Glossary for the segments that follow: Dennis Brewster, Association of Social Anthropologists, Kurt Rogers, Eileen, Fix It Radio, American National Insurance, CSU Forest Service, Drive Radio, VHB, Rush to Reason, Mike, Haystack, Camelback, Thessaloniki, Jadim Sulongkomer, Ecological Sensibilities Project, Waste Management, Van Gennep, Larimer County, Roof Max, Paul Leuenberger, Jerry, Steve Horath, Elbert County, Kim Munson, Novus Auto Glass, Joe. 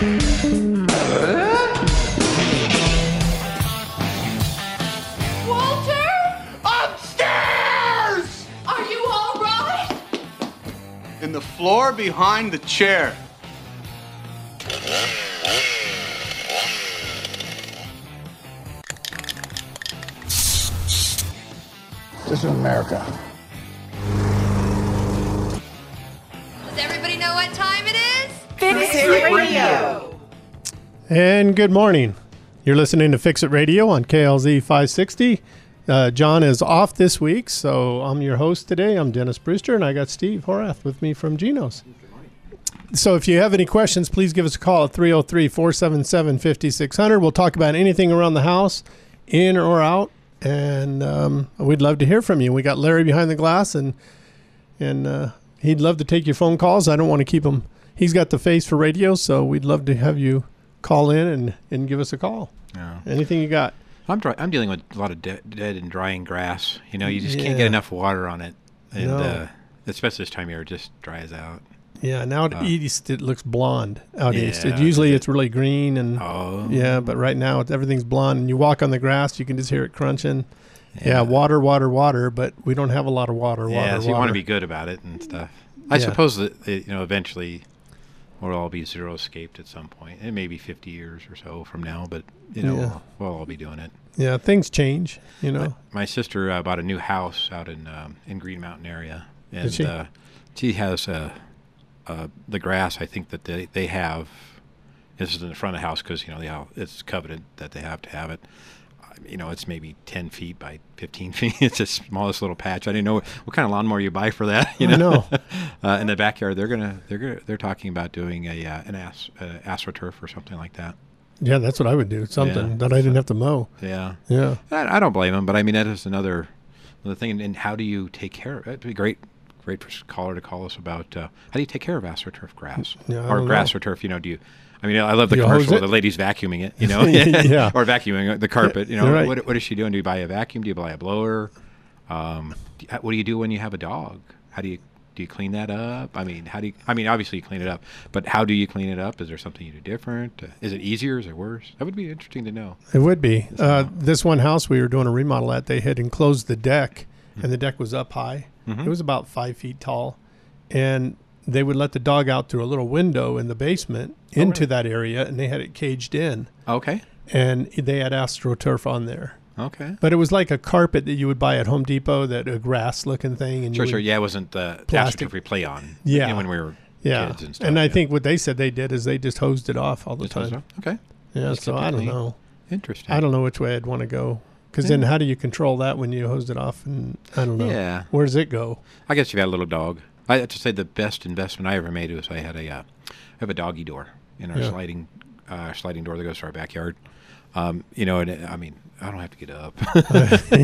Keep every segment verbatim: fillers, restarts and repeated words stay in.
Walter? Upstairs! Are you all right? In the floor behind the chair. This is America. Does everybody know what time it is? Fix It Radio. And good morning. You're listening to Fix It Radio on K L Z five sixty. Uh, John is off this week, so I'm your host today. I'm Dennis Brewster, and I got Steve Horath with me from Geno's. So if you have any questions, please give us a call at three oh three, four seven seven, five six zero zero. We'll talk about anything around the house, in or out. And um, we'd love to hear from you. We got Larry behind the glass, and and uh, he'd love to take your phone calls. I don't want to keep him. He's got the face for radio, so we'd love to have you call in and, and give us a call. Yeah. Anything you got? I'm dry, I'm dealing with a lot of de- dead and drying grass. You know, you just yeah. can't get enough water on it, and no. uh, especially this time of year, it just dries out. Yeah, now uh, east it looks blonde out yeah, east. It, usually it's really green and oh. yeah, but right now it's, everything's blonde. And you walk on the grass, you can just hear it crunching. Yeah, yeah water, water, water. But we don't have a lot of water. water yeah, so you water. want to be good about it and stuff. I yeah. suppose that you know eventually we'll all be zero escaped at some point. It may be fifty years or so from now, but you know yeah. we'll all be doing it. Yeah, things change. You know, my, my sister uh, bought a new house out in um, in Green Mountain area, and Did she? Uh, she has a. Uh, Uh, the grass, I think that they, they have, this is in the front of the house because, you know, they have, it's coveted that they have to have it. Uh, you know, it's maybe ten feet by fifteen feet. It's the smallest little patch. I didn't know what, what kind of lawnmower you buy for that. You know, know. uh, in the backyard, they're gonna they're gonna, they're talking about doing a uh, an as, uh, AstroTurf or something like that. Yeah, that's what I would do. Something yeah. that I didn't have to mow. Yeah, yeah. I, I don't blame them, but I mean that is another another thing. And, and how do you take care of it? It'd be great. Great for caller to call us about uh, how do you take care of AstroTurf grass yeah, or grass know. or turf? You know, do you? I mean, I love the you commercial. Where the lady's vacuuming it, you know, yeah, or vacuuming the carpet. You know, right. what what is she doing? Do you buy a vacuum? Do you buy a blower? Um, what do you do when you have a dog? How do you do you clean that up? I mean, how do you? I mean, obviously you clean it up, but how do you clean it up? Is there something you do different? Uh, is it easier? Is it worse? That would be interesting to know. It would be. Uh, this one house we were doing a remodel at, they had enclosed the deck, mm-hmm. and the deck was up high. It was about five feet tall, and they would let the dog out through a little window in the basement oh, into really? that area, and they had it caged in. Okay. And they had AstroTurf on there. Okay. But it was like a carpet that you would buy at Home Depot, that a grass-looking thing. And sure, you sure. Yeah, it wasn't the AstroTurf we play on yeah. when we were yeah. kids and stuff. And I yeah. think what they said they did is they just hosed it off all the just time. Okay. Yeah, just so I don't know. Interesting. I don't know which way I'd want to go. Because yeah. then how do you control that when you hose it off? And I don't know. Yeah. Where does it go? I guess you've had a little dog. I have to say the best investment I ever made was I had a, uh, I have a doggy door in our yeah. sliding uh, sliding door that goes to our backyard. Um, you know, and it, I mean, I don't have to get up.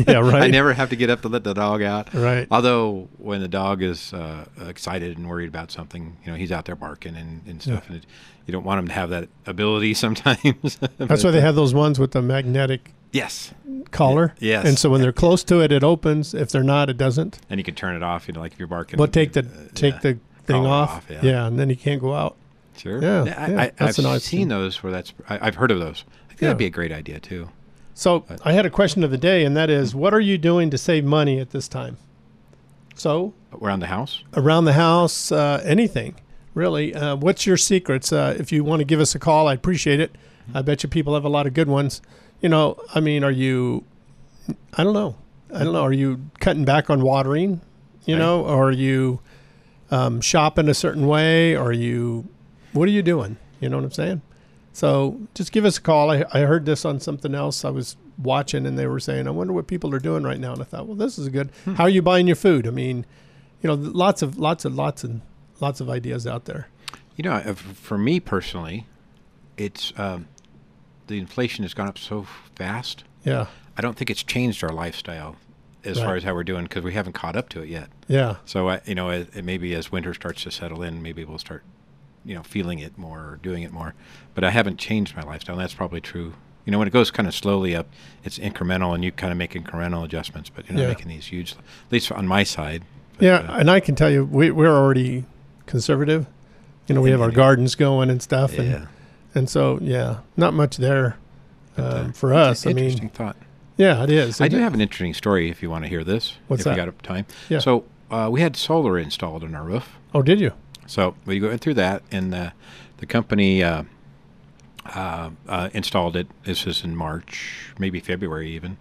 yeah, right. I never have to get up to let the dog out. Right. Although when the dog is uh, excited and worried about something, you know, he's out there barking and, and stuff. Yeah. And it, you don't want him to have that ability sometimes. That's why they have those ones with the magnetic. Yes. Collar. Yes. And so when they're close to it, it opens. If they're not, it doesn't. And you can turn it off, you know, like if you're barking. Well, take the uh, take yeah. the thing off. off yeah. yeah, and then you can't go out. Sure. Yeah. I, yeah. I, that's I've nice seen thing. those where that's, I, I've heard of those. I think yeah. that'd be a great idea too. So but. I had a question of the day, and that is, what are you doing to save money at this time? So. Around the house? Around the house, uh, anything, really. Uh, what's your secrets? Uh, if you want to give us a call, I appreciate it. Mm-hmm. I bet you people have a lot of good ones. You know, I mean, are you, I don't know. I don't know. Are you cutting back on watering, you right. know, or are you um, shopping a certain way? Or are you, what are you doing? You know what I'm saying? So just give us a call. I, I heard this on something else I was watching, and they were saying, I wonder what people are doing right now. And I thought, well, this is good. Hmm. How are you buying your food? I mean, you know, lots of, lots and lots and lots of ideas out there. You know, for me personally, it's, um, the inflation has gone up so fast. Yeah. I don't think it's changed our lifestyle as right. far as how we're doing, because we haven't caught up to it yet. Yeah. So, I, you know, it, it maybe as winter starts to settle in, maybe we'll start, you know, feeling it more or doing it more. But I haven't changed my lifestyle, and that's probably true. You know, when it goes kind of slowly up, it's incremental, and you kind of make incremental adjustments, but you're not yeah. making these huge, at least on my side. But, yeah, uh, and I can tell you, we, we're already conservative. You know, we have our gardens going and stuff. Yeah. And And so, yeah, not much there um, for us. I mean, interesting thought. Yeah, it is. I do have an interesting story if you want to hear this. What's that? If we got up time. Yeah. So uh, we had solar installed on our roof. Oh, did you? So we went through that, and the, the company uh, uh, uh, installed it. This is in March, maybe February even.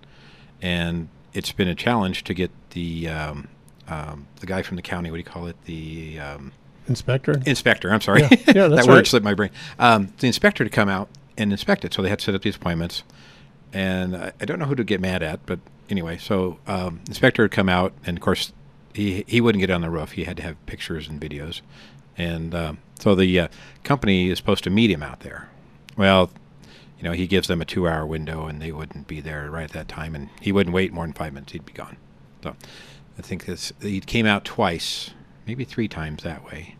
And it's been a challenge to get the um, um, the guy from the county, what do you call it, the... Um, inspector? Inspector, I'm sorry. Yeah, yeah that's that right. That word slipped my brain. Um, the inspector to come out and inspect it. So they had to set up these appointments. And I, I don't know who to get mad at, but anyway, so um, inspector would come out, and of course, he he wouldn't get on the roof. He had to have pictures and videos. And um, so the uh, company is supposed to meet him out there. Well, you know, he gives them a two-hour window, and they wouldn't be there right at that time, and he wouldn't wait more than five minutes. He'd be gone. So I think this, he came out twice, maybe three times that way.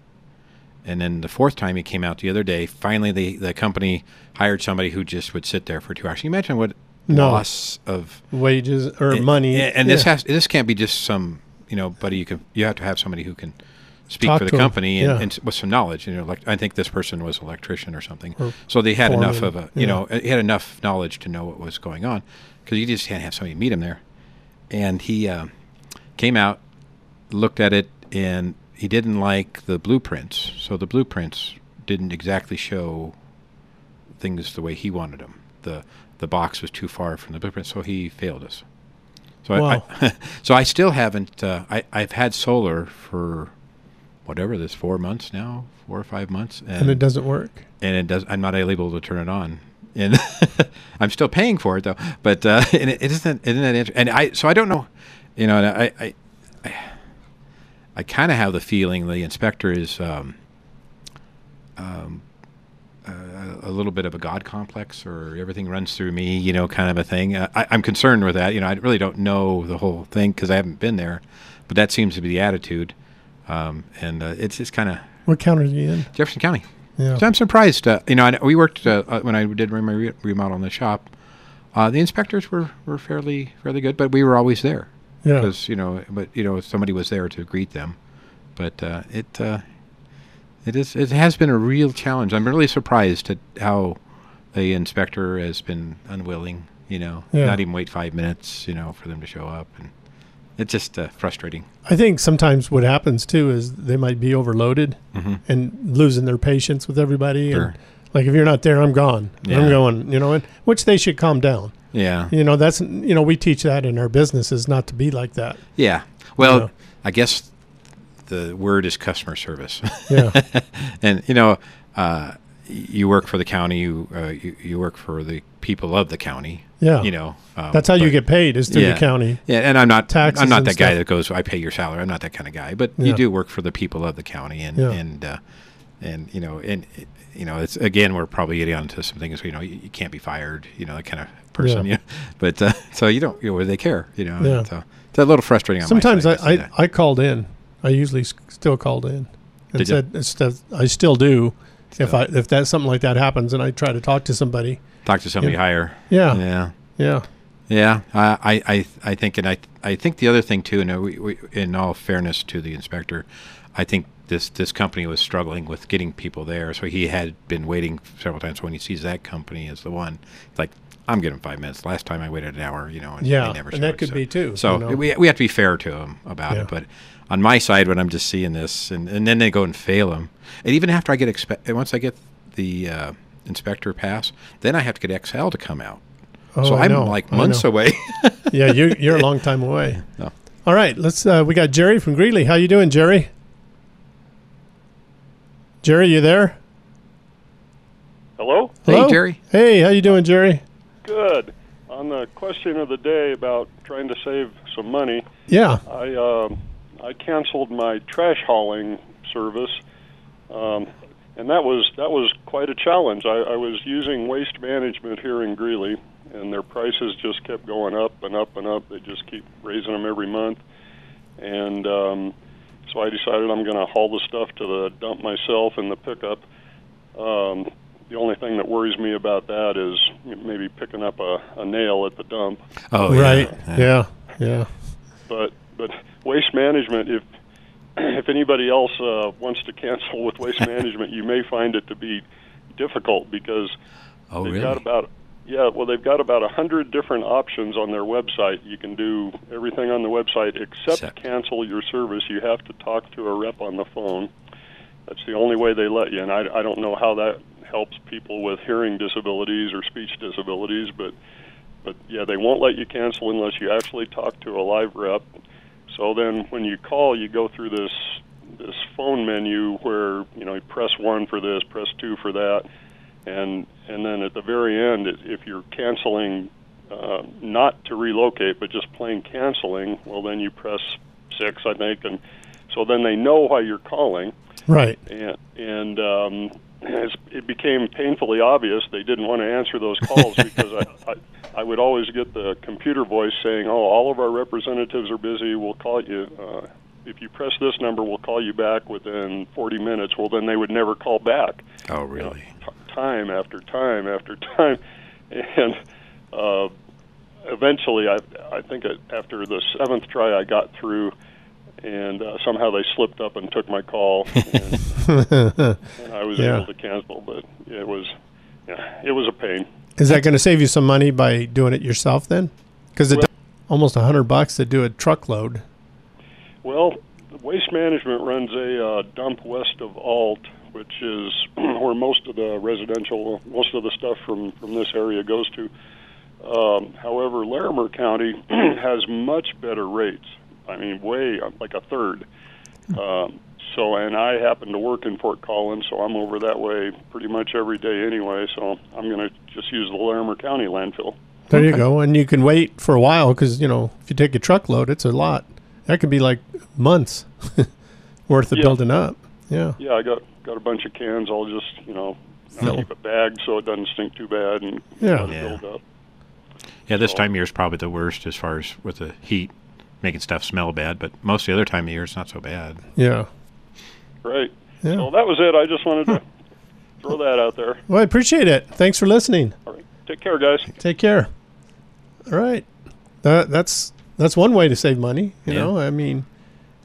And then the fourth time he came out the other day, finally the, the company hired somebody who just would sit there for two hours. Can you imagine what no. loss of wages or and, money? And, and yeah. this has this can't be just some, you know, buddy. You can you have to have somebody who can speak Talk for the company and, yeah. and with some knowledge. You know, like I think this person was an electrician or something. Or so they had foreman. enough of a, you yeah. know, he had enough knowledge to know what was going on, because you just can't have somebody meet him there. And he um, came out, looked at it, and he didn't like the blueprints, so the blueprints didn't exactly show things the way he wanted them. The the box was too far from the blueprint, so he failed us. So wow. I, I so I still haven't. Uh, I I've had solar for whatever this four months now, four or five months, and, and it doesn't work. And it does. I'm not able to turn it on, and I'm still paying for it though. But uh, and it, it isn't isn't that interesting? And I so I don't know, you know, and I. I, I I kind of have the feeling the inspector is um, um, uh, a little bit of a God complex, or everything runs through me, you know, kind of a thing. Uh, I, I'm concerned with that. You know, I really don't know the whole thing because I haven't been there, but that seems to be the attitude. Um, and uh, it's just kind of... What county are you in? Jefferson County. Yeah. So I'm surprised. Uh, you know, I, we worked, uh, uh, when I did my re- remodel in the shop, uh, the inspectors were, were fairly, fairly good, but we were always there. Yeah, because you know, but you know, somebody was there to greet them, but uh, it uh, it is it has been a real challenge. I'm really surprised at how the inspector has been unwilling. You know, yeah. not even wait five minutes. You know, for them to show up, and it's just uh, frustrating. I think sometimes what happens too is they might be overloaded mm-hmm. and losing their patience with everybody. Sure. And like if you're not there, I'm gone. Yeah. I'm going. You know, and which they should calm down. Yeah. You know, that's, you know, we teach that in our businesses not to be like that. Yeah. Well, you know? I guess the word is customer service. Yeah. And, you know, uh, you work for the county, you, uh, you, you work for the people of the county. Yeah. You know. Um, that's how you get paid is through yeah. the county. Yeah. And I'm not, Taxes I'm not that guy stuff. that goes, I pay your salary. I'm not that kind of guy, but yeah. you do work for the people of the county and, yeah. and, uh, and, you know, and, you know, it's, again, we're probably getting onto some things, you know, you, you can't be fired, you know, that kind of person, yeah. You know? But uh, so you don't, you know, they care, you know. Yeah. So it's a little frustrating. On Sometimes my side, I, I, I called in. I usually still called in. And Did said, you? St- I still do. Still. If I if that something like that happens, and I try to talk to somebody, talk to somebody you know? higher. Yeah, yeah, yeah, yeah. I, I, I think, and I, I think the other thing too. And we, we, in all fairness to the inspector, I think this this company was struggling with getting people there, so he had been waiting several times. So when he sees that company as the one, like. I'm giving five minutes. Last time I waited an hour, you know, and yeah, never and that it, could so. be too. So you know? we we have to be fair to them about yeah. it. But on my side, when I'm just seeing this, and, and then they go and fail them, and even after I get expe- once I get the uh, inspector pass, then I have to get X L to come out. Oh, so I'm like months away. yeah, you you're a long time away. No. All right, let's. Uh, we got Jerry from Greeley. How you doing, Jerry? Jerry, you there? Hello. Hello? Hey, Jerry. Hey, how you doing, Jerry? Good. On the question of the day about trying to save some money, yeah, I um, I canceled my trash hauling service, um, and that was that was quite a challenge. I, I was using Waste Management here in Greeley, and their prices just kept going up and up and up. They just keep raising them every month, and um, so I decided I'm going to haul the stuff to the dump myself in the pickup. Um, The only thing that worries me about that is maybe picking up a, a nail at the dump. Oh, yeah. Right. Yeah. Yeah. But but Waste Management, if if anybody else uh, wants to cancel with Waste Management, you may find it to be difficult because oh, they've really? got about yeah well they've got about a hundred different options on their website. You can do everything on the website except, except cancel your service. You have to talk to a rep on the phone. That's the only way they let you. And I, I don't know how that helps people with hearing disabilities or speech disabilities, but but yeah, they won't let you cancel unless you actually talk to a live rep. So then when you call, you go through this this phone menu where, you know, you press one for this, press two for that, and and then at the very end, if you're canceling uh, not to relocate but just plain canceling, well, then you press six, I think, and so then they know why you're calling. Right. And, and um, as it became painfully obvious they didn't want to answer those calls because I, I, I would always get the computer voice saying, oh, all of our representatives are busy. We'll call you. Uh, if you press this number, we'll call you back within forty minutes. Well, then they would never call back. Oh, really? You know, t- time after time after time. And uh, eventually, I, I think after the seventh try, I got through. And uh, somehow they slipped up and took my call, and, and I was yeah. able to cancel. But it was, yeah, it was a pain. Is that going to save you some money by doing it yourself then? Because it's well, almost a hundred bucks to do a truckload. Well, Waste Management runs a uh, dump west of Alt, which is where most of the residential, most of the stuff from from this area goes to. Um, however, Larimer County has much better rates. I mean, way, like a third. Um, so, and I happen to work in Fort Collins, so I'm over that way pretty much every day anyway, so I'm going to just use the Larimer County landfill. There okay. you go, and you can wait for a while because, you know, if you take a truckload, it's a lot. That could be like months worth of yeah. building up. Yeah, Yeah, I got got a bunch of cans. I'll just, you know, I'll keep it bagged so it doesn't stink too bad and yeah. let it yeah. build up. Yeah, this so. time of year is probably the worst as far as with the heat. Making stuff smell bad, but most of the other time of year it's not so bad. Yeah. Great. Yeah. So that was it. I just wanted to throw that out there. Well, I appreciate it. Thanks for listening. All right. Take care, guys. Take care. All right. That, that's that's one way to save money. You yeah. know, I mean,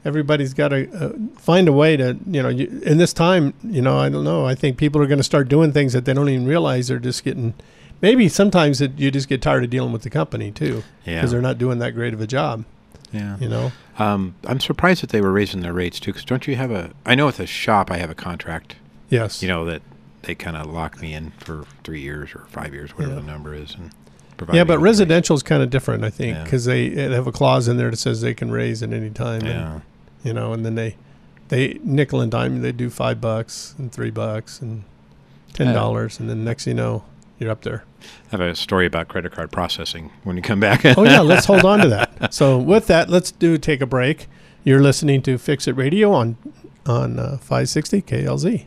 everybody's got to uh, find a way to, you know, you, in this time, you know, I don't know. I think people are going to start doing things that they don't even realize they're just getting. Maybe sometimes it, you just get tired of dealing with the company, too, because yeah. they're not doing that great of a job. Yeah, you know, um, I'm surprised that they were raising their rates too. Because don't you have a? I know with a shop, I have a contract. Yes, you know that they kind of lock me in for three years or five years, whatever yeah. the number is, and provide. Yeah, but residential is kind of different, I think, because yeah. they, they have a clause in there that says they can raise at any time. Yeah, and, you know, and then they they nickel and dime. They do five bucks and three bucks and ten dollars, yeah. and then next thing you know, you're up there. I have a story about credit card processing when you come back. Oh, yeah, let's hold on to that. So with that, let's do take a break. You're listening to Fix It Radio on on uh, five sixty K L Z.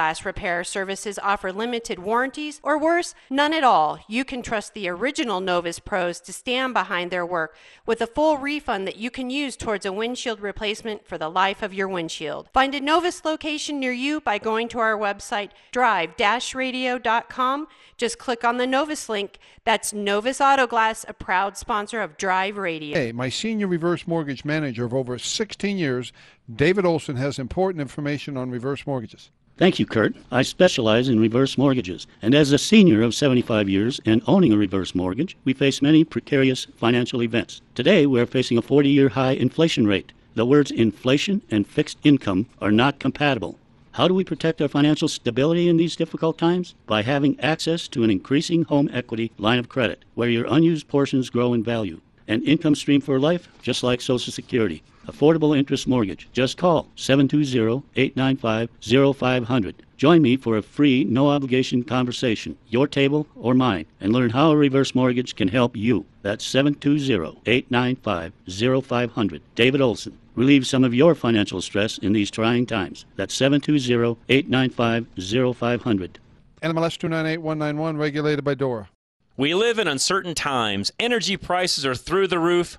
Glass repair services offer limited warranties or worse, none at all. You can trust the original Novus pros to stand behind their work with a full refund that you can use towards a windshield replacement for the life of your windshield. Find a Novus location near you by going to our website drive radio dot com. Just click on the Novus link. That's Novus Auto Glass, a proud sponsor of Drive Radio. Hey, my senior reverse mortgage manager of over sixteen years, David Olson, has important information on reverse mortgages. Thank you, Kurt. I specialize in reverse mortgages, and as a senior of seventy-five years and owning a reverse mortgage, we face many precarious financial events. Today, we are facing a forty-year high inflation rate. The words inflation and fixed income are not compatible. How do we protect our financial stability in these difficult times? By having access to an increasing home equity line of credit, where your unused portions grow in value. An income stream for life, just like Social Security. Affordable interest mortgage. Just call seven two zero, eight nine five, zero five zero zero. Join me for a free, no-obligation conversation, your table or mine, and learn how a reverse mortgage can help you. That's seven two zero, eight nine five, zero five zero zero. David Olson. Relieve some of your financial stress in these trying times. That's seven two zero, eight nine five, zero five zero zero. N M L S two nine eight one nine one, regulated by DORA. We live in uncertain times. Energy prices are through the roof,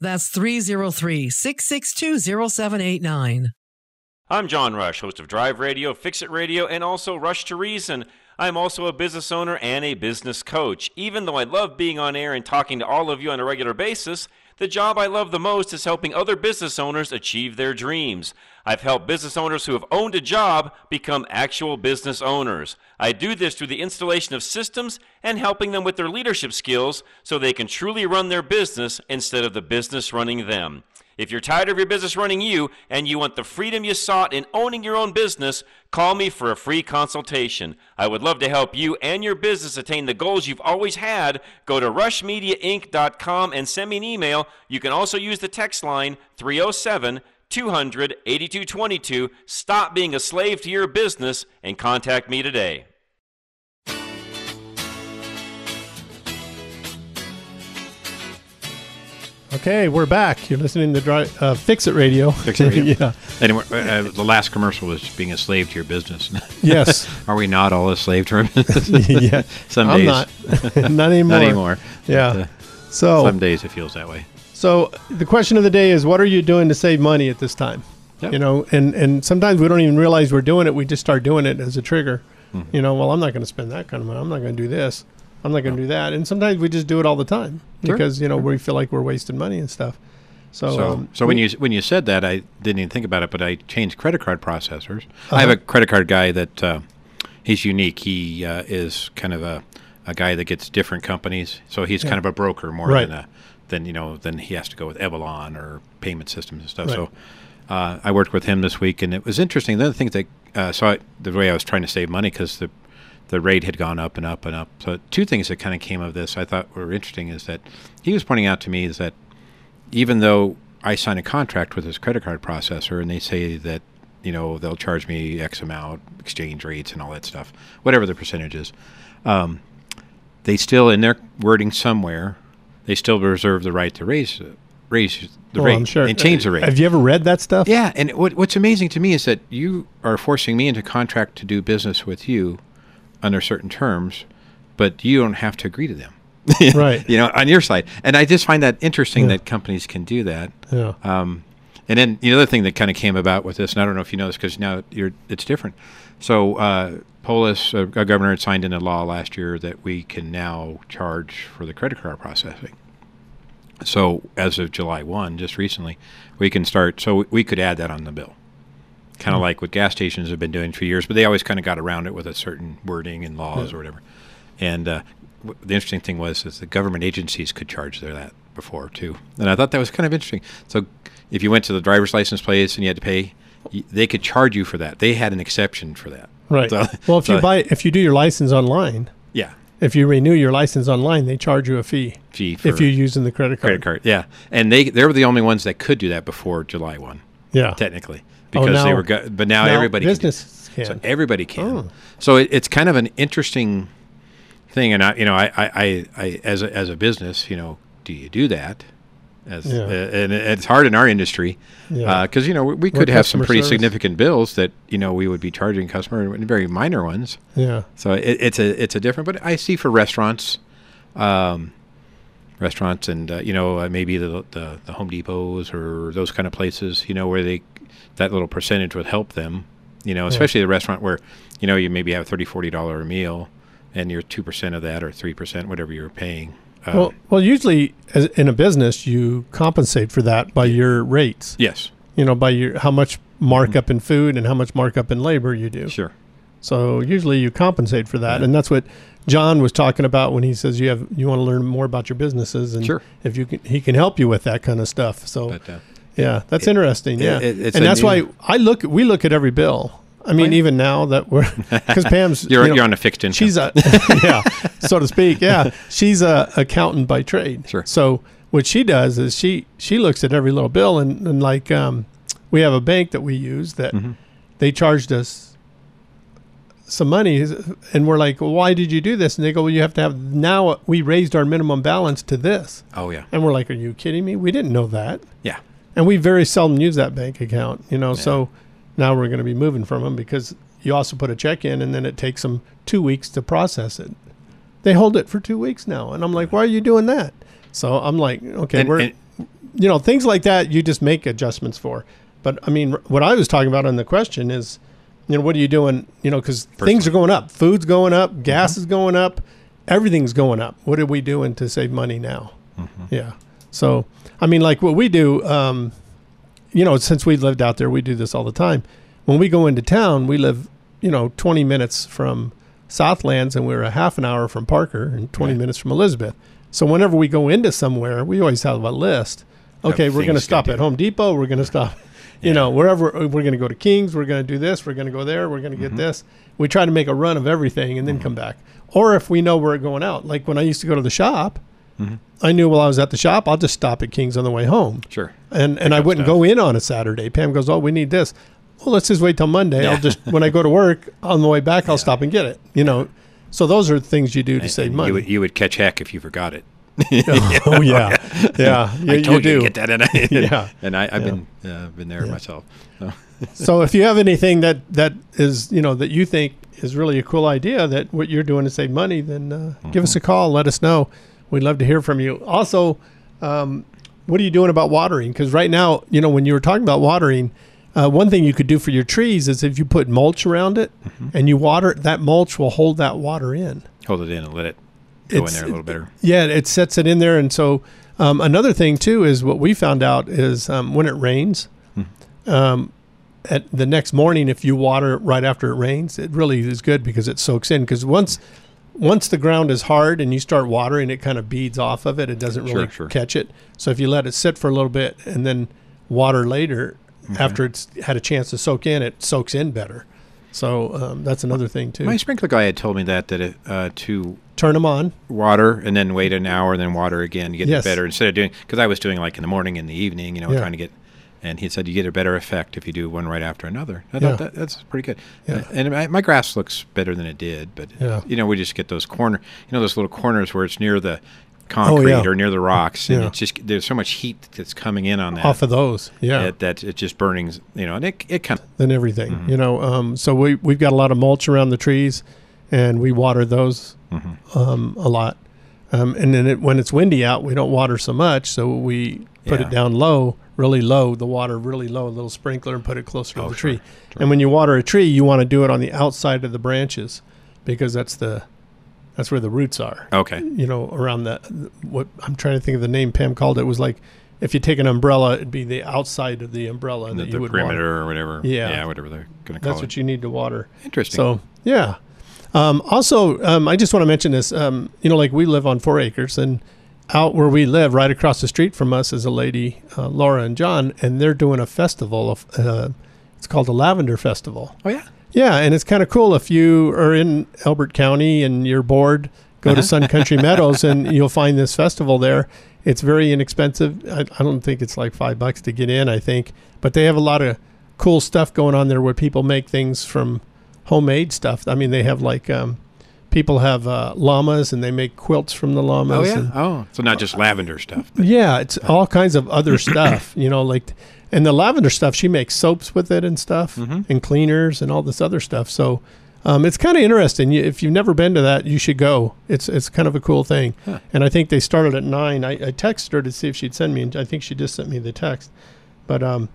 That's three oh three, six six two, oh seven eight nine. I'm John Rush, host of Drive Radio, Fix It Radio, and also Rush to Reason. I'm also a business owner and a business coach. Even though I love being on air and talking to all of you on a regular basis, the job I love the most is helping other business owners achieve their dreams. I've helped business owners who have owned a job become actual business owners. I do this through the installation of systems and helping them with their leadership skills so they can truly run their business instead of the business running them. If you're tired of your business running you and you want the freedom you sought in owning your own business, call me for a free consultation. I would love to help you and your business attain the goals you've always had. Go to rush media inc dot com and send me an email. You can also use the text line three oh seven, two hundred, eighty-two twenty-two. Stop being a slave to your business and contact me today. Okay, we're back. You're listening to Dry, uh, Fix It Radio. Fix It Radio. Yeah. Anyway, uh, the last commercial was being a slave to your business. Yes. Are we not all a slave to our business? Yeah. Some I'm days. Not. Not anymore. Not anymore. Yeah. But, uh, so some days it feels that way. So the question of the day is, what are you doing to save money at this time? Yep. You know, and, and sometimes we don't even realize we're doing it. We just start doing it as a trigger. Mm-hmm. You know, well, I'm not going to spend that kind of money. I'm not going to do this. I'm not going to do that. And sometimes we just do it all the time because, sure, you know, sure, we feel like we're wasting money and stuff. So, so, um, so when you when you said that, I didn't even think about it, but I changed credit card processors. Uh-huh. I have a credit card guy that uh, he's unique. He uh, is kind of a, a guy that gets different companies. So he's yeah. kind of a broker more right. than, a, than, you know, than he has to go with Evalon or payment systems and stuff. Right. So uh, I worked with him this week, and it was interesting. The other thing that uh, saw it, the way I was trying to save money because the The rate had gone up and up and up. So two things that kind of came of this I thought were interesting is that he was pointing out to me is that even though I sign a contract with this credit card processor and they say that, you know, they'll charge me X amount, exchange rates and all that stuff, whatever the percentage is, um, they still, in their wording somewhere, they still reserve the right to raise raise the well, rate I'm sure. and change the rate. Have you ever read that stuff? Yeah. And what, what's amazing to me is that you are forcing me into contract to do business with you under certain terms, but you don't have to agree to them. Right. You know, on your side. And I just find that interesting yeah. that companies can do that. Yeah. Um, and then the other thing that kind of came about with this, and I don't know if you know this because now you're, it's different. So uh, Polis, uh, our governor, had signed into law last year that we can now charge for the credit card processing. So as of July first, just recently, we can start. So we could add that on the bill. Kind of mm-hmm. like what gas stations have been doing for years, but they always kind of got around it with a certain wording and laws yeah. or whatever. And uh, w- the interesting thing was is the government agencies could charge their that before too. And I thought that was kind of interesting. So if you went to the driver's license place and you had to pay, y- they could charge you for that. They had an exception for that. Right. So, well, if so you buy, if you do your license online. Yeah. If you renew your license online, they charge you a fee. Fee for if you're using the credit card. Credit card, yeah. And they they were the only ones that could do that before July first. Yeah. Technically, because oh, now, they were, go- but now, now everybody business can. can. So everybody can. Oh. So it, it's kind of an interesting thing, and I, you know, I, I, I, I as a, as a business, you know, do you do that? As, yeah. uh, and it's hard in our industry because, yeah. uh, you know, we, we could have some pretty service. significant bills that, you know, we would be charging customer and very minor ones. Yeah. So it, it's a it's a different, but I see for restaurants, um, restaurants and, uh, you know, uh, maybe the, the the Home Depots or those kind of places, you know, where they that little percentage would help them, you know, especially yeah. the restaurant where, you know, you maybe have a thirty dollars, forty dollars a meal and you're two percent of that or three percent, whatever you're paying. Um, well, well, usually as in a business, you compensate for that by your rates. Yes. You know, by your how much markup mm-hmm. in food and how much markup in labor you do. Sure. So usually you compensate for that. Yeah. And that's what John was talking about when he says you have you want to learn more about your businesses. And sure. if you can, he can help you with that kind of stuff. So, but, uh, yeah, that's it, interesting. It, yeah. It, it's and that's new, why I look. we look at every bill. I mean, yeah. even now that we're, because Pam's, you're, you know, you're on a fixed income. She's a, yeah, so to speak. Yeah. She's a accountant by trade. Sure. So what she does is she, she looks at every little bill and, and like, um, we have a bank that we use that mm-hmm. they charged us some money and we're like, well, why did you do this? And they go, well, you have to have, now we raised our minimum balance to this. Oh yeah. And we're like, are you kidding me? We didn't know that. Yeah. And we very seldom use that bank account, you know, yeah. so. Now we're going to be moving from them because you also put a check in and then it takes them two weeks to process it. They hold it for two weeks now. And I'm like, why are you doing that? So I'm like, okay, and, we're, and, you know, things like that you just make adjustments for. But I mean, what I was talking about on the question is, you know, what are you doing? You know, because things are going up. Food's going up. Gas mm-hmm. is going up. Everything's going up. What are we doing to save money now? Mm-hmm. Yeah. So, I mean, like what we do, um, you know, since we lived out there, we do this all the time. When we go into town, we live, you know, twenty minutes from Southlands and we're a half an hour from Parker and twenty right. minutes from Elizabeth. So whenever we go into somewhere, we always have a list. Okay, we're going to stop at Home Depot. We're going to stop, you yeah. know, wherever. We're going to go to King's. We're going to do this. We're going to go there. We're going to get mm-hmm. this. We try to make a run of everything and then mm-hmm. come back. Or if we know we're going out, like when I used to go to the shop, mm-hmm. I knew while I was at the shop, I'll just stop at King's on the way home. Sure. And and I wouldn't go in on a Saturday. Pam goes, oh, we need this. Well, let's just wait till Monday. Yeah. I'll just, when I go to work on the way back, I'll yeah. stop and get it. You know, so those are things you do to and, save and money. You would, you would catch heck if you forgot it. oh, yeah. Yeah. yeah. I told you, you to get that. And, I, yeah. and I, I've yeah. been uh, been there yeah. myself. So. So if you have anything that, that is, you know, that you think is really a cool idea that what you're doing to save money, then uh, mm-hmm. give us a call. Let us know. We'd love to hear from you. Also, um, what are you doing about watering? Because right now, you know, when you were talking about watering, uh, one thing you could do for your trees is if you put mulch around it mm-hmm. and you water it, that mulch will hold that water in. Hold it in and let it go it's, in there a little better. Yeah, it sets it in there. And so um, another thing, too, is what we found out is um, when it rains, mm-hmm. um, at the next morning, if you water it right after it rains, it really is good because it soaks in. Because once... Once the ground is hard and you start watering, it kind of beads off of it. It doesn't really sure, sure. catch it. So if you let it sit for a little bit and then water later mm-hmm. after it's had a chance to soak in, it soaks in better. So um, that's another thing, too. My sprinkler guy had told me that, that it, uh, to turn them on, water, and then wait an hour and then water again to get yes. it better. Instead of doing, because I was doing like in the morning and the evening, you know, yeah. trying to get, and he said you get a better effect if you do one right after another. I yeah. thought that, that's pretty good. Yeah. And my, my grass looks better than it did, but yeah. you know, we just get those corner, you know, those little corners where it's near the concrete oh, yeah. or near the rocks, and yeah. it's just there's so much heat that's coming in on that off of those, yeah. That, that it just burnings, you know, and it it kind of then everything, mm-hmm. you know. Um, so we we've got a lot of mulch around the trees, and we water those mm-hmm. um, a lot. Um, and then it, when it's windy out, we don't water so much, so we put yeah. it down low. really low, the water really low, a little sprinkler and put it closer oh, to the tree. Sure, sure. And when you water a tree, you want to do it on the outside of the branches because that's the that's where the roots are. Okay. You know, around the, what I'm trying to think of the name Pam called it, was like if you take an umbrella, it'd be the outside of the umbrella and that the, you the would perimeter water. Or whatever. Yeah. Yeah, whatever they're going to call it. That's what you need to water. Interesting. So, yeah. Um, also, um, I just want to mention this. Um, you know, like we live on four acres, and out where we live, right across the street from us, is a lady, uh, Laura and John, and they're doing a festival. Of, uh, it's called the Lavender Festival. Oh, yeah? Yeah, and it's kind of cool. If you are in Elbert County and you're bored, go to Sun Country Meadows, and you'll find this festival there. It's very inexpensive. I, I don't think it's like five bucks to get in, I think. But they have a lot of cool stuff going on there where people make things from homemade stuff. I mean, they have like um, people have uh, llamas, and they make quilts from the llamas. Oh, yeah? And, oh. So not just uh, lavender stuff. But. Yeah, it's all kinds of other stuff, you know, like, and the lavender stuff, she makes soaps with it and stuff, mm-hmm. and cleaners and all this other stuff. So um, it's kind of interesting. You, if you've never been to that, you should go. It's it's kind of a cool thing. Huh. And I think they started at nine. I, I texted her to see if she'd send me, and I think she just sent me the text. But um,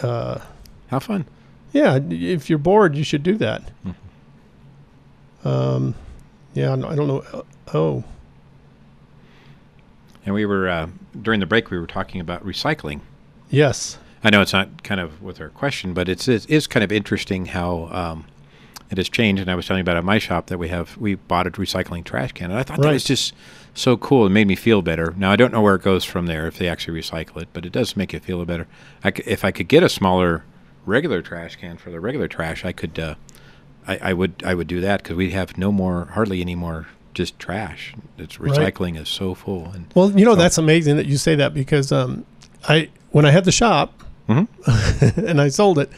uh, how fun. Yeah, if you're bored, you should do that. Mm-hmm. Um, yeah, I don't know. Oh. And we were, uh, during the break, we were talking about recycling. Yes. I know it's not kind of with our question, but it's, it is kind of interesting how um, it has changed. And I was telling you about at my shop that we have, we bought a recycling trash can. And I thought right. that was just so cool. It made me feel better. Now, I don't know where it goes from there if they actually recycle it, but it does make you feel better. I c- if I could get a smaller regular trash can for the regular trash, I could, uh, I, I would, I would do that, because we have no more, hardly any more just trash. It's recycling right. is so full. And well, you know, so that's amazing that you say that, because um, I, when I had the shop mm-hmm. and I sold it,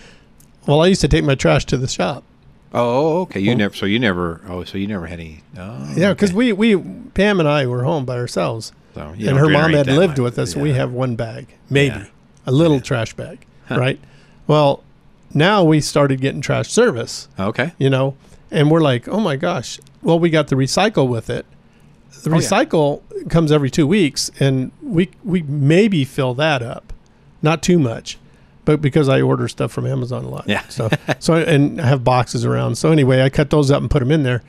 well, I used to take my trash to the shop. Oh, okay. You well, never, so you never, oh, so you never had any. Oh, yeah. Okay. Cause we, we, Pam and I were home by ourselves, so and her mom had lived much. with us. Yeah. We have one bag, maybe yeah. a little yeah. trash bag. Huh. Right. Well, now we started getting trash service. Okay. You know, and we're like, oh, my gosh. Well, we got the recycle with it. The oh, recycle yeah. comes every two weeks, and we we maybe fill that up. Not too much, but because I order stuff from Amazon a lot. Yeah. So, so I, and I have boxes around. So anyway, I cut those up and put them in there.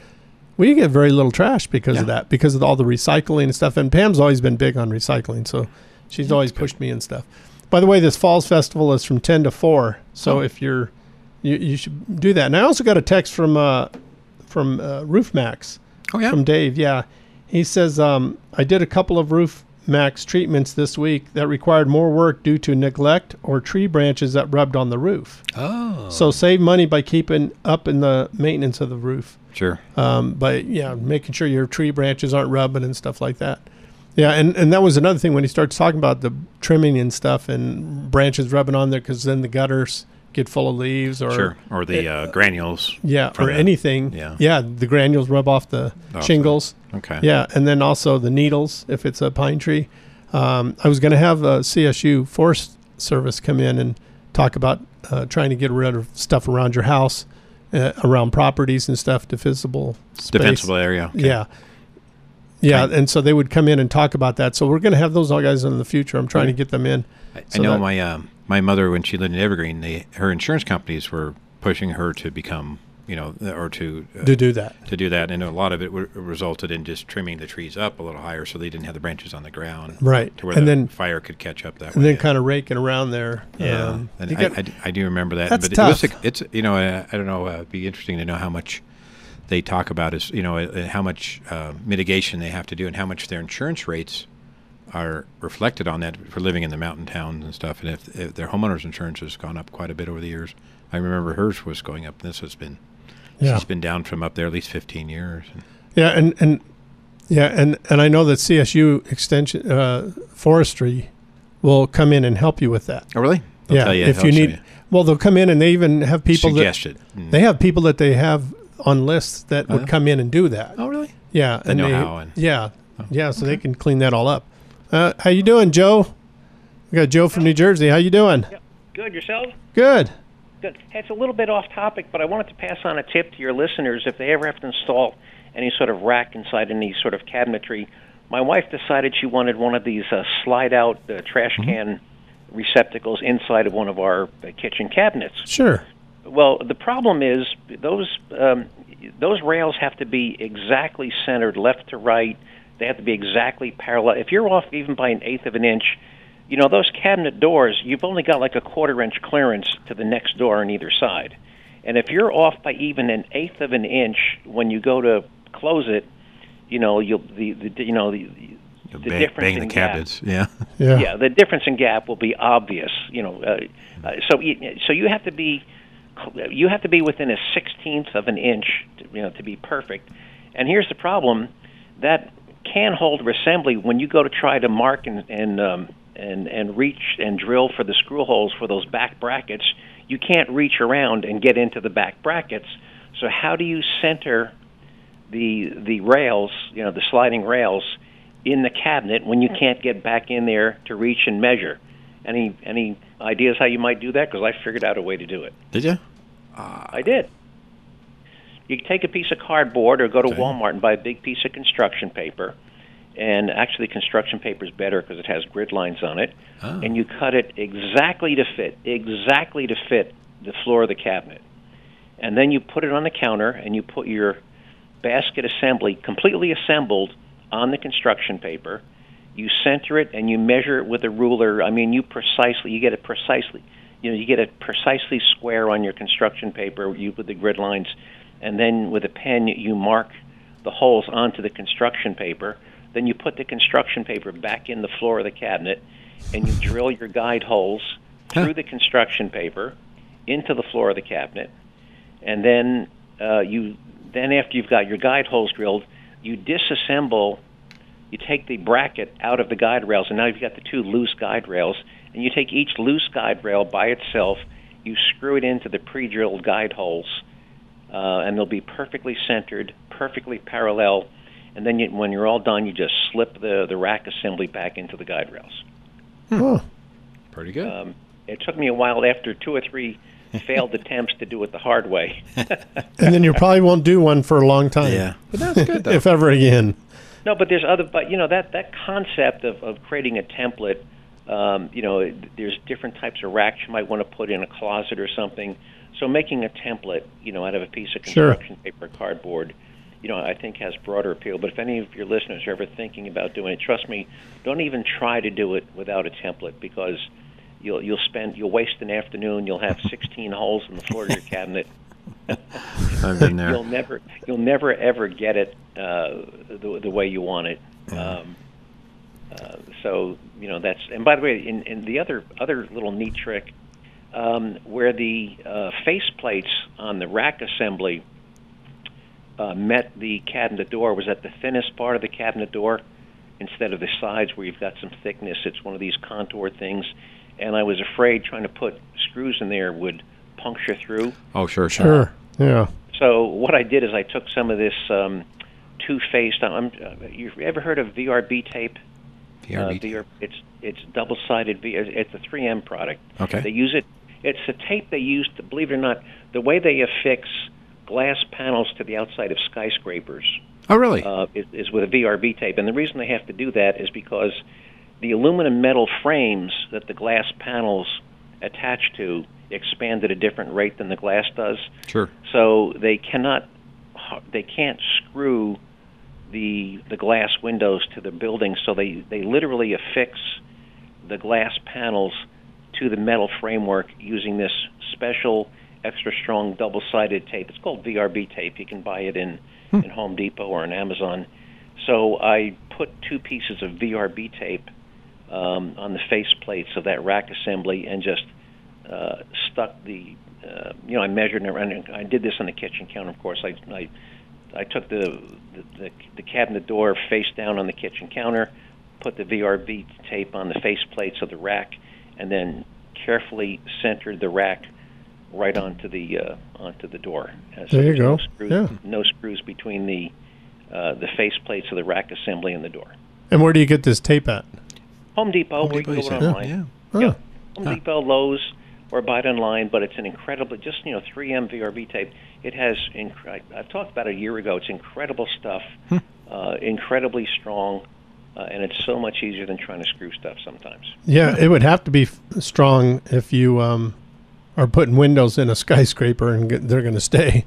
We get very little trash because yeah. of that, because of all the recycling and stuff. And Pam's always been big on recycling, so she's That's always good. pushed me and stuff. By the way, this Falls Festival is from ten to four, so oh. if you're, you you should do that. And I also got a text from uh, from uh, Roof Max, oh, yeah? from Dave. Yeah, he says um, I did a couple of Roof Max treatments this week that required more work due to neglect or tree branches that rubbed on the roof. Oh, so save money by keeping up in the maintenance of the roof. Sure. Um, but yeah, making sure your tree branches aren't rubbing and stuff like that. Yeah, and, and that was another thing when he starts talking about the trimming and stuff and branches rubbing on there, because then the gutters get full of leaves or sure. or the it, uh, granules. Yeah, or the, anything. Yeah. yeah, the granules rub off the oh, shingles. Okay. Yeah, and then also the needles if it's a pine tree. Um, I was going to have a C S U Forest Service come in and talk about uh, trying to get rid of stuff around your house, uh, around properties and stuff, defensible space. Defensible area. Okay. Yeah. Yeah, okay. And so they would come in and talk about that. So we're going to have those all guys in the future. I'm trying okay. to get them in. I, so I know my um, my mother, when she lived in Evergreen, they, her insurance companies were pushing her to become, you know, or to uh, to do that to do that, and a lot of it w- resulted in just trimming the trees up a little higher so they didn't have the branches on the ground, right? To where and the then, fire could catch up that and way. And then kind of raking around there. Yeah, um, and I, got, I, I do remember that. That's but tough. It was a, it's you know I, I don't know. Uh, it'd be interesting to know how much they talk about is, you know, uh, how much uh, mitigation they have to do and how much their insurance rates are reflected on that for living in the mountain towns and stuff. And if, if their homeowner's insurance has gone up quite a bit over the years, I remember hers was going up. This has been, yeah. she's been down from up there at least fifteen years. And yeah. And, and yeah. And, and I know that C S U extension, uh, forestry will come in and help you with that. Oh, really? They'll yeah. Tell you if you need, you. well, they'll come in, and they even have people suggested. that mm. they have people that they have on lists that would oh, yeah. come in and do that. Oh, really? Yeah. They and know they, how. And yeah. Oh, yeah, so okay. they can clean that all up. Uh, how you doing, Joe? We got Joe from New Jersey. How you doing? Good. Yourself? Good. Good. Hey, it's a little bit off topic, but I wanted to pass on a tip to your listeners. If they ever have to install any sort of rack inside any sort of cabinetry, my wife decided she wanted one of these uh, slide-out uh, trash can mm-hmm. receptacles inside of one of our uh, kitchen cabinets. Sure. Well, the problem is those um, those rails have to be exactly centered left to right. They have to be exactly parallel. If you're off even by an eighth of an inch, you know, those cabinet doors, you've only got like a quarter inch clearance to the next door on either side. And if you're off by even an eighth of an inch when you go to close it, you know you'll the, the you know the, the bang, difference bang in the gap, cabinets. Yeah. yeah, yeah, the difference in gap will be obvious. You know, uh, uh, so so you have to be you have to be within a sixteenth of an inch, to, you know, to be perfect. And here's the problem: that can hold assembly when you go to try to mark and and um, and, and reach and drill for the screw holes for those back brackets. You can't reach around and get into the back brackets. So how do you center the the rails, you know, the sliding rails in the cabinet when you can't get back in there to reach and measure? Any any ideas how you might do that? Because I figured out a way to do it. Did you? Uh, I did. You take a piece of cardboard or go to okay. Walmart and buy a big piece of construction paper. And actually, construction paper is better because it has grid lines on it. Oh. And you cut it exactly to fit, exactly to fit the floor of the cabinet. And then you put it on the counter, and you put your basket assembly completely assembled on the construction paper. You center it, and you measure it with a ruler. I mean, you precisely, you get it precisely, you know, you get it precisely square on your construction paper you, with the grid lines. And then with a pen, you mark the holes onto the construction paper. Then you put the construction paper back in the floor of the cabinet, and you drill your guide holes through the construction paper into the floor of the cabinet. And then uh, you, then after you've got your guide holes drilled, you disassemble, you take the bracket out of the guide rails, and now you've got the two loose guide rails, and you take each loose guide rail by itself, you screw it into the pre-drilled guide holes, uh, and they'll be perfectly centered, perfectly parallel. And then you, when you're all done, you just slip the, the rack assembly back into the guide rails. Hmm. Pretty good. Um, it took me a while after two or three failed attempts to do it the hard way. And then you probably won't do one for a long time. Yeah, but that's good, though. If ever again. No, but there's other. But you know that that concept of, of creating a template. Um, you know, there's different types of racks you might want to put in a closet or something. So making a template, you know, out of a piece of construction sure. paper, cardboard. You know, I think has broader appeal. But if any of your listeners are ever thinking about doing it, trust me, don't even try to do it without a template, because you'll you'll spend you'll waste an afternoon. You'll have sixteen holes in the floor of your cabinet. I've been there. You'll never you'll never ever get it uh, the the way you want it. Um, uh, so you know that's. And by the way, in, in the other other little neat trick, um, where the uh, face plates on the rack assembly. Uh, met the cabinet door was at the thinnest part of the cabinet door instead of the sides where you've got some thickness. It's one of these contour things, and I was afraid trying to put screws in there would puncture through. Oh, sure, sure. Uh, yeah. So what I did is I took some of this um, two-faced, um, you've ever heard of V R B tape? V R B uh, V R, it's, it's double-sided, V, it's a three M product. Okay. They use it, it's the tape they use to, believe it or not, the way they affix glass panels to the outside of skyscrapers. Oh, really? Uh, is, is with a V R B tape. And the reason they have to do that is because the aluminum metal frames that the glass panels attach to expand at a different rate than the glass does. Sure. So they cannot, they can't screw the the glass windows to the building, so they, they literally affix the glass panels to the metal framework using this special extra strong double-sided tape. It's called V R B tape. You can buy it in, hmm. in Home Depot or on Amazon. So I put two pieces of V R B tape um, on the face plates of that rack assembly and just uh, stuck the, uh, you know, I measured and around. I did this on the kitchen counter, of course. I I, I took the, the, the cabinet door face down on the kitchen counter, put the V R B tape on the face plates of the rack, and then carefully centered the rack right onto the uh, onto the door. Uh, so there you go. No screws, yeah. no screws between the uh, the face plates of the rack assembly and the door. And where do you get this tape at? Home Depot. Home where Depot you can go online. Yeah. Oh. yeah. Home huh. Depot, Lowe's, or buy it online. But it's an incredible, just you know, three M V R B tape. It has. Inc- I talked about it a year ago. It's incredible stuff. Hmm. Uh, incredibly strong. Uh, and it's so much easier than trying to screw stuff sometimes. Yeah, it would have to be f- strong if you. Um, Are putting windows in a skyscraper and get, they're going to stay.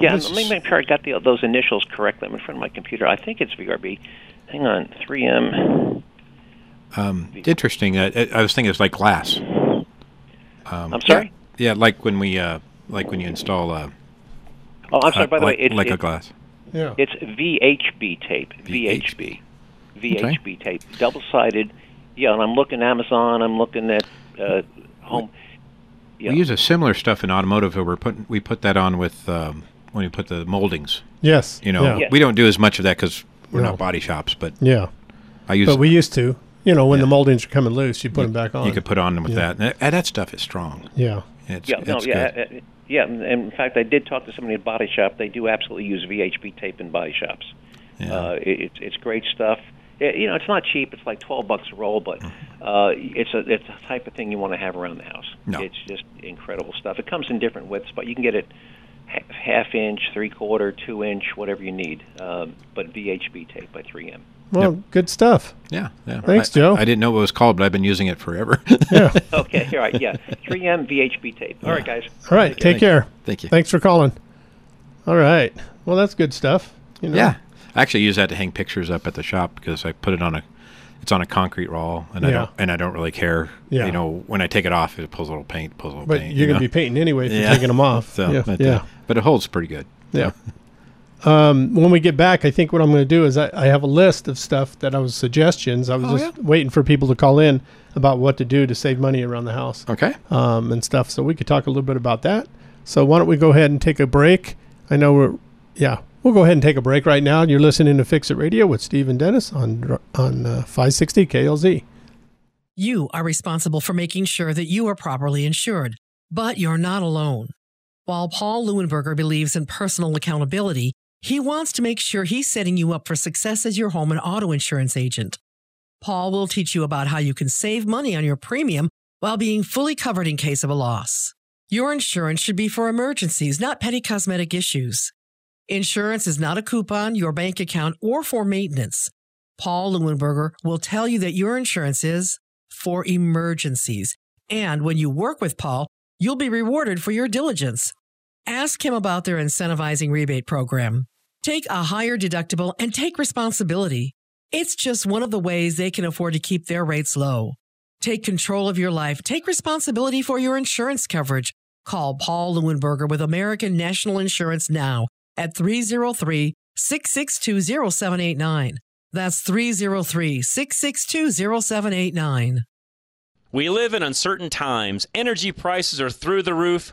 Yeah, let me make sure I got the, those initials correct. I'm in front of my computer. I think it's V R B. Hang on, three M. Um, interesting. I, I was thinking it's like glass. Um, I'm sorry? Yeah, like when we uh, like when you install a. Oh, I'm sorry. Uh, by the like, way, it's like it, a glass. Yeah. It's V H B tape. V H B. V H B okay. tape, double-sided. Yeah, and I'm looking at Amazon. I'm looking at uh, home. Yeah. We use a similar stuff in automotive. Where we're putting, we put that on with um, when we put the moldings. Yes. You know, yeah. Yeah. we don't do as much of that because we're no. not body shops, but yeah, I use. But we used to. You know, when yeah. the moldings are coming loose, you put you, them back on. You could put on them with yeah. that. And that stuff is strong. Yeah. It's, yeah. It's no, yeah. Good. Yeah. And in fact, I did talk to somebody at Body Shop. They do absolutely use V H B tape in body shops. Yeah. Uh, it, it's great stuff. It, you know, it's not cheap. It's like twelve bucks a roll, but uh, it's a it's a type of thing you want to have around the house. No. It's just incredible stuff. It comes in different widths, but you can get it half, half inch, three quarter, two inch, whatever you need. Um, but V H B tape by three M. Well, yep. good stuff. Yeah, yeah. Thanks, I, Joe. I didn't know what it was called, but I've been using it forever. yeah. Okay. All right. Yeah. three M V H B tape. All yeah. right, guys. All right. Take, take care. care. Thank you. Thanks for calling. All right. Well, that's good stuff. You know? Yeah. I actually use that to hang pictures up at the shop because I put it on a, it's on a concrete roll, and yeah. I don't, and I don't really care. Yeah. You know, when I take it off, it pulls a little paint, pulls a little but paint. But you're you gonna know? be painting anyway if yeah. you're taking them off. So yeah. But, yeah. Uh, but it holds pretty good. Yeah. yeah. Um, when we get back, I think what I'm going to do is I, I have a list of stuff that I was suggestions. I was oh, just yeah. waiting for people to call in about what to do to save money around the house. Okay. Um, and stuff. So we could talk a little bit about that. So why don't we go ahead and take a break? I know we're, yeah, we'll go ahead and take a break right now. You're listening to Fix It Radio with Steve and Dennis on, on uh, five sixty K L Z. You are responsible for making sure that you are properly insured, but you're not alone. While Paul Leuenberger believes in personal accountability, he wants to make sure he's setting you up for success as your home and auto insurance agent. Paul will teach you about how you can save money on your premium while being fully covered in case of a loss. Your insurance should be for emergencies, not petty cosmetic issues. Insurance is not a coupon, your bank account, or for maintenance. Paul Leuenberger will tell you that your insurance is for emergencies. And when you work with Paul, you'll be rewarded for your diligence. Ask him about their incentivizing rebate program. Take a higher deductible and take responsibility. It's just one of the ways they can afford to keep their rates low. Take control of your life. Take responsibility for your insurance coverage. Call Paul Leuenberger with American National Insurance now at three oh three, six six two, oh seven eight nine. That's three oh three, six six two, oh seven eight nine. We live in uncertain times. Energy prices are through the roof,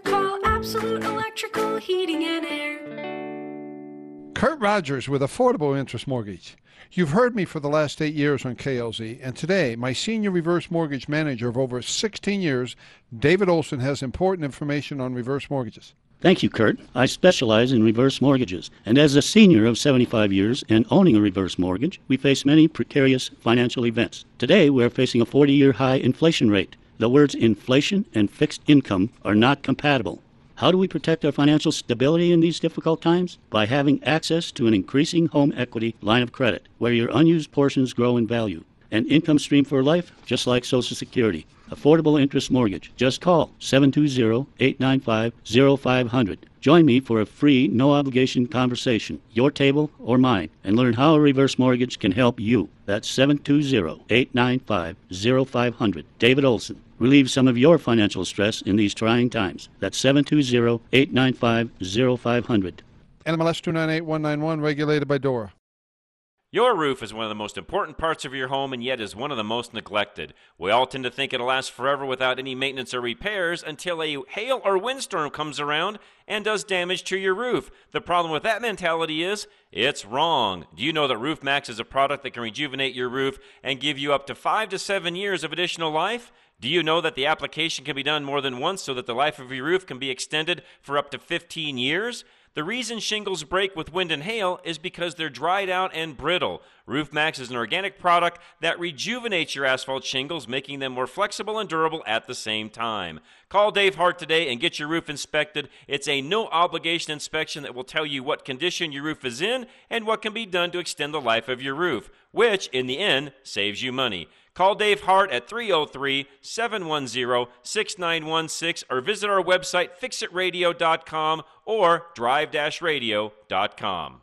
call Absolute Electrical Heating and Air. Kurt Rogers with Affordable Interest Mortgage. You've heard me for the last eight years on K L Z, and today my senior reverse mortgage manager of over sixteen years, David Olson, has important information on reverse mortgages. Thank you, Kurt. I specialize in reverse mortgages, and as a senior of seventy-five years and owning a reverse mortgage, we face many precarious financial events. Today, we are facing a forty-year high inflation rate. The words inflation and fixed income are not compatible. How do we protect our financial stability in these difficult times? By having access to an increasing home equity line of credit, where your unused portions grow in value. An income stream for life, just like Social Security. Affordable Interest Mortgage. Just call seven two zero, eight nine five, zero five zero zero. Join me for a free, no-obligation conversation, your table or mine, and learn how a reverse mortgage can help you. That's seven two zero, eight nine five, zero five zero zero. David Olson. Relieve some of your financial stress in these trying times. That's seven two zero, eight nine five, zero five zero zero. N M L S two nine eight one nine one, regulated by DORA. Your roof is one of the most important parts of your home and yet is one of the most neglected. We all tend to think it'll last forever without any maintenance or repairs until a hail or windstorm comes around and does damage to your roof. The problem with that mentality is it's wrong. Do you know that Roof Max is a product that can rejuvenate your roof and give you up to five to seven years of additional life? Do you know that the application can be done more than once so that the life of your roof can be extended for up to fifteen years? The reason shingles break with wind and hail is because they're dried out and brittle. Roof Max is an organic product that rejuvenates your asphalt shingles, making them more flexible and durable at the same time. Call Dave Hart today and get your roof inspected. It's a no-obligation inspection that will tell you what condition your roof is in and what can be done to extend the life of your roof, which, in the end, saves you money. Call Dave Hart at three oh three, seven one zero, six nine one six or visit our website, fix it radio dot com or drive radio dot com.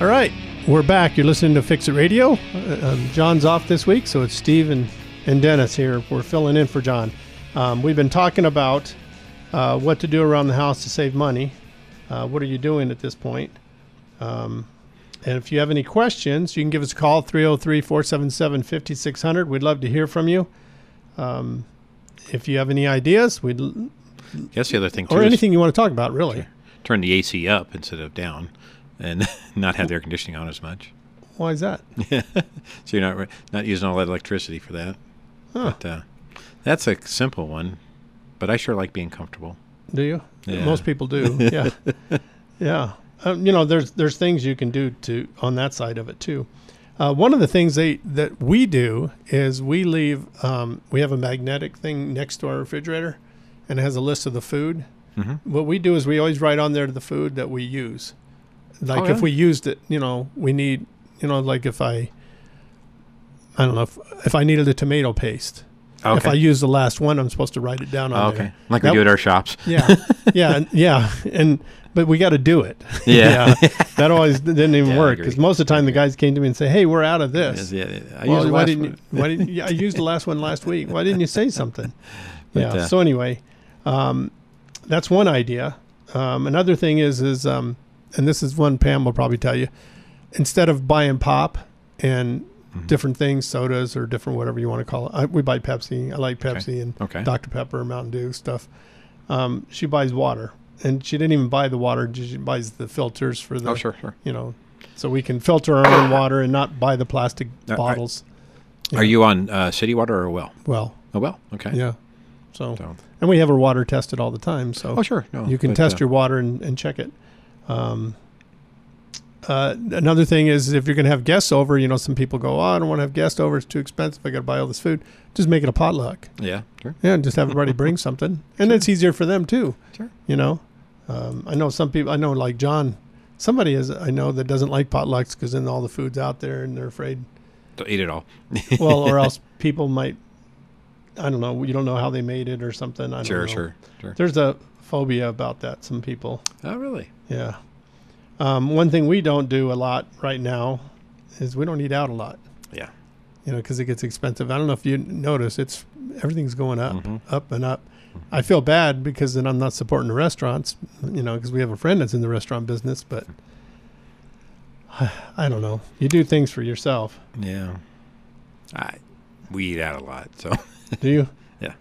All right, we're back. You're listening to Fix It Radio. Uh, um, John's off this week, so it's Steve and, and Dennis here. We're filling in for John. Um, we've been talking about uh, what to do around the house to save money. Uh, what are you doing at this point? Um, and if you have any questions, you can give us a call, three oh three, four seven seven, five six zero zero. We'd love to hear from you. Um, if you have any ideas, we'd l- That's the other thing, too. Or anything you want to talk about, really. Sure. Turn the A C up instead of down. And not have the air conditioning on as much. Why is that? Yeah, so you're not not using all that electricity for that. Huh. But uh, that's a simple one. But I sure like being comfortable. Do you? Yeah. Most people do. Yeah, yeah. Um, you know, there's there's things you can do to on that side of it too. Uh, one of the things they, that we do is we leave. Um, we have a magnetic thing next to our refrigerator, and it has a list of the food. Mm-hmm. What we do is we always write on there the food that we use. Like oh, yeah. if we used it, you know, we need, you know, like if I, I don't know, if, if I needed a tomato paste, okay. if I use the last one, I'm supposed to write it down on okay. there. Like that, we do at our shops. Yeah, yeah, yeah. And, but we got to do it. Yeah. yeah. That always didn't even yeah, work because most of the time the guys came to me and say, hey, we're out of this. Yeah, yeah. I, well, used why didn't you, why didn't you, I used the last one last week. Why didn't you say something? But, yeah. Uh, so anyway, um, that's one idea. Um, another thing is, is, um, and this is one Pam will probably tell you, instead of buying pop and mm-hmm. different things, sodas or different whatever you want to call it, I, we buy Pepsi. I like Pepsi okay. and okay. Doctor Pepper, Mountain Dew stuff. Um, she buys water. And she didn't even buy the water. She buys the filters for the, oh, sure, sure. you know, so we can filter our own water and not buy the plastic uh, bottles. I, are yeah. you on uh, city water or a well? Well. A well, okay. Yeah. So, so. And we have our water tested all the time. So oh, sure. No, you can but, test uh, your water and, and check it. Um, uh, another thing is if you're going to have guests over, you know, some people go, oh, I don't want to have guests over. It's too expensive. I got to buy all this food. Just make it a potluck. Yeah. Sure. Yeah. And just have everybody bring something. And sure. it's easier for them too. Sure. You know, um, I know some people, I know like John, somebody is, I know that doesn't like potlucks because then all the food's out there and they're afraid to eat it all. Well, or else people might, I don't know. You don't know how they made it or something. I don't sure, know. Sure. Sure. There's a phobia about that. Some people. Oh, really? Yeah. Um, one thing we don't do a lot right now is we don't eat out a lot. Yeah. You know, because it gets expensive. I don't know if you notice, it's everything's going up, mm-hmm. up and up. Mm-hmm. I feel bad because then I'm not supporting the restaurants, you know, because we have a friend that's in the restaurant business, but I, I don't know. You do things for yourself. Yeah. I we eat out a lot, so. Do you? Yeah.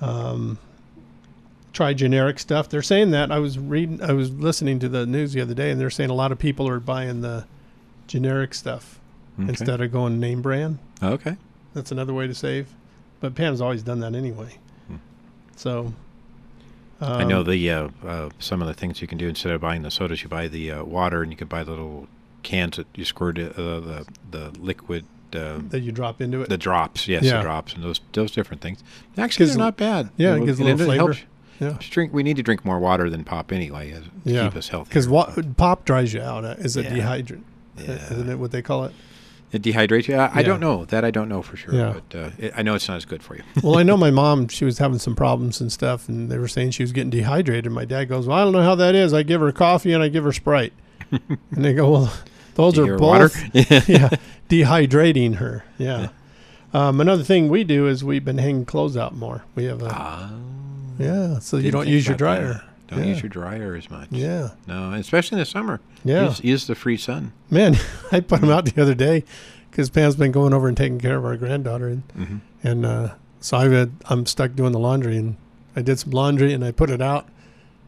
Um. Try generic stuff. They're saying that. I was reading, I was listening to the news the other day, and they're saying a lot of people are buying the generic stuff. okay. instead of going name brand. Okay. That's another way to save. But Pam's always done that anyway. Hmm. So... Um, I know the uh, uh, some of the things you can do instead of buying the sodas, you buy the uh, water, and you can buy the little cans that you squirt uh, the the liquid uh, that you drop into it. The drops, yes, yeah. the drops, and those those different things. Actually, they're not bad. Yeah, it, it gives a little flavor. Helps, yeah, drink. We need to drink more water than pop anyway to yeah. keep us healthy. Because wa- pop dries you out. Is it yeah. dehydrate? Yeah. Isn't it what they call it? It dehydrates you? I, yeah. I don't know. That I don't know for sure. Yeah. But uh, it, I know it's not as good for you. Well, I know my mom, she was having some problems and stuff, and they were saying she was getting dehydrated. My dad goes, well, I don't know how that is. I give her coffee and I give her Sprite. And they go, well, those do you are both yeah, dehydrating her. Yeah. yeah. Um, another thing we do is we've been hanging clothes out more. We have a oh, yeah, so you don't use your dryer. That. Don't yeah. use your dryer as much. Yeah. No, especially in the summer. Yeah. Use, use the free sun. Man, I put them out the other day because Pam's been going over and taking care of our granddaughter. And, mm-hmm. and uh, so I've had, I'm stuck doing the laundry. And I did some laundry and I put it out.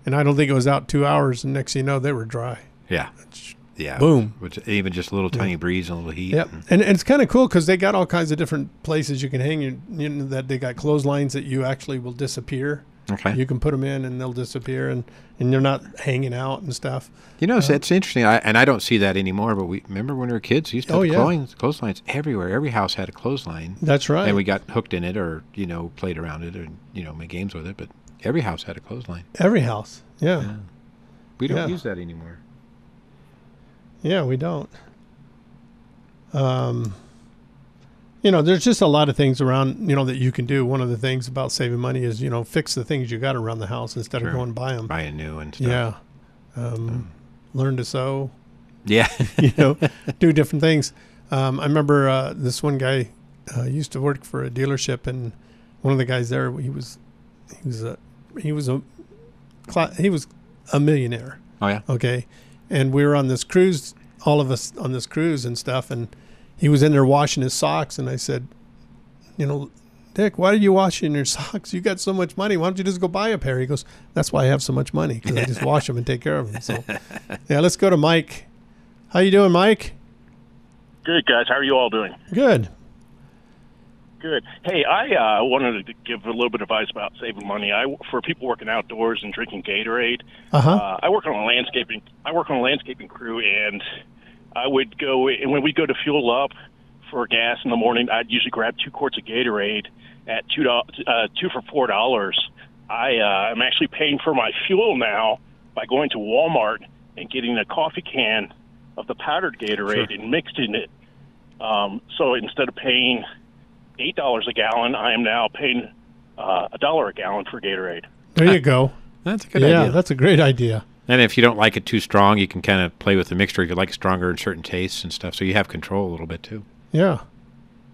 And I don't think it was out two hours. And next thing you know, they were dry. Yeah. It's, yeah. Boom. Which, even just a little tiny yeah. breeze and a little heat. Yeah. And, and, and it's kind of cool because they got all kinds of different places you can hang. You, you know, that they got clotheslines that you actually will disappear. Okay. You can put them in, and they'll disappear, and, and they're not hanging out and stuff. You know, uh, that's interesting, I, and I don't see that anymore, but we remember when we were kids, we used to oh, have yeah. clotheslines, clotheslines everywhere. Every house had a clothesline. That's right. And we got hooked in it or, you know, played around it or, you know, made games with it, but every house had a clothesline. Every house, yeah. yeah. We don't yeah. use that anymore. Yeah, we don't. Um. You know, there's just a lot of things around, you know, that you can do. One of the things about saving money is, you know, fix the things you got around the house instead sure. of going buy them. Buy a new and stuff. Yeah. Um, mm. Learn to sew. Yeah. You know, do different things. Um, I remember uh, this one guy uh, used to work for a dealership, and one of the guys there, he was, he was a, he was a, he was a millionaire. Oh yeah. Okay. And we were on this cruise, all of us on this cruise and stuff, and he was in there washing his socks, and I said, you know, Dick, why are you washing your socks? You got so much money. Why don't you just go buy a pair? He goes, that's why I have so much money, because I just wash them and take care of them. So, yeah, let's go to Mike. How you doing, Mike? Good, guys. How are you all doing? Good. Good. Hey, I uh, wanted to give a little bit of advice about saving money. I for people working outdoors and drinking Gatorade. Uh-huh. Uh, I work on a landscaping. I work on a landscaping crew, and I would go, and when we go to fuel up for gas in the morning, I'd usually grab two quarts of Gatorade at two, uh, two for four dollars. I uh, am actually paying for my fuel now by going to Walmart and getting a coffee can of the powdered Gatorade sure. and mixing it. Um, so instead of paying eight dollars a gallon, I am now paying uh, a dollar a gallon for Gatorade. There you go. That's a good yeah, idea. Yeah, that's a great idea. And if you don't like it too strong, you can kind of play with the mixture. If you like it stronger in certain tastes and stuff, so you have control a little bit too. Yeah.